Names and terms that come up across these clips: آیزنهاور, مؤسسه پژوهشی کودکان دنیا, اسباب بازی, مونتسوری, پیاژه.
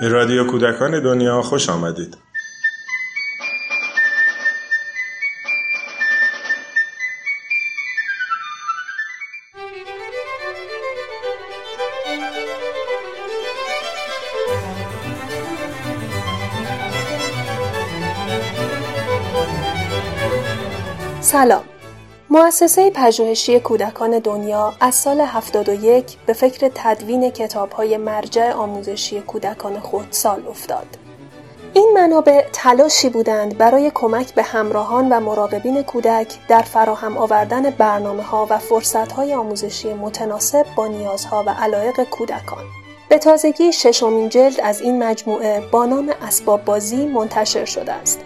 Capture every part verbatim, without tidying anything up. به رادیو کودکان دنیا خوش آمدید. سلام. مؤسسه پژوهشی کودکان دنیا از سال هفتاد و یک به فکر تدوین کتاب‌های مرجع آموزشی کودکان خردسال افتاد. این منابع تلاشی بودند برای کمک به همراهان و مراقبین کودک در فراهم آوردن برنامه‌ها و فرصت‌های آموزشی متناسب با نیازها و علایق کودکان. به تازگی ششمین جلد از این مجموعه با نام اسباب بازی منتشر شده است.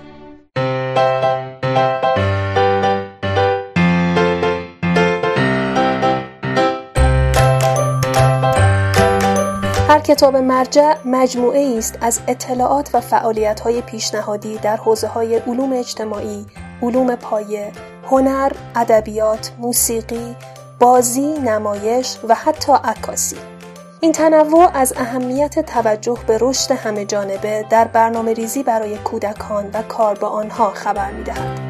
کتاب مرجع مجموعه است از اطلاعات و فعالیت‌های پیشنهادی در حوزه‌های علوم اجتماعی، علوم پایه، هنر، ادبیات، موسیقی، بازی، نمایش و حتی عکاسی. این تنوع از اهمیت توجه به رشد همه جانبه در برنامه‌ریزی برای کودکان و کار با آنها خبر می‌دهد.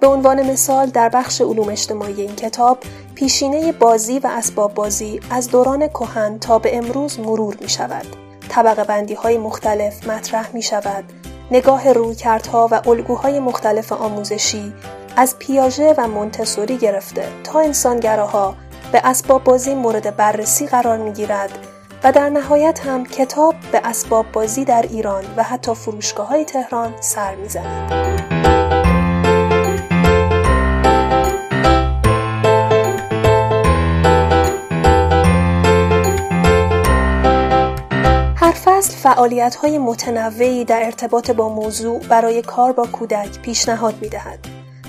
به عنوان مثال در بخش علوم اجتماعی این کتاب پیشینه بازی و اسباب بازی از دوران کهن تا به امروز مرور می شود. طبقه بندی های مختلف مطرح می شود. نگاه رویکردها و الگوهای مختلف آموزشی از پیاژه و مونتسوری گرفته تا انسانگراها به اسباب بازی مورد بررسی قرار می گیرد و در نهایت هم کتاب به اسباب بازی در ایران و حتی فروشگاه های تهران سر می زند. فعالیت‌های متنوعی در ارتباط با موضوع برای کار با کودک پیشنهاد می‌دهد.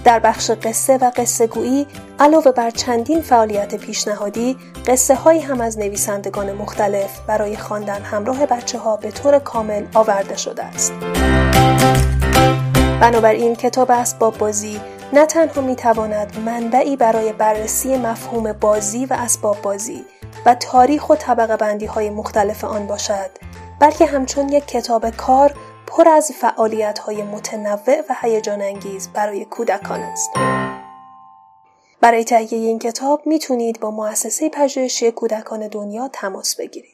در بخش قصه و قصه‌گویی علاوه بر چندین فعالیت پیشنهادی، قصه‌هایی هم از نویسندگان مختلف برای خواندن همراه بچه‌ها به طور کامل آورده شده است. بنابراین کتاب اسباب بازی نه تنها می‌تواند منبعی برای بررسی مفهوم بازی و اسباب بازی و تاریخ و طبقه بندی‌های مختلف آن باشد، بلکه همچون یک کتاب کار پر از فعالیت‌های متنوع و هیجان‌انگیز برای کودکان است. برای تهیه این کتاب می‌تونید با مؤسسه پژوهشی کودکان دنیا تماس بگیرید.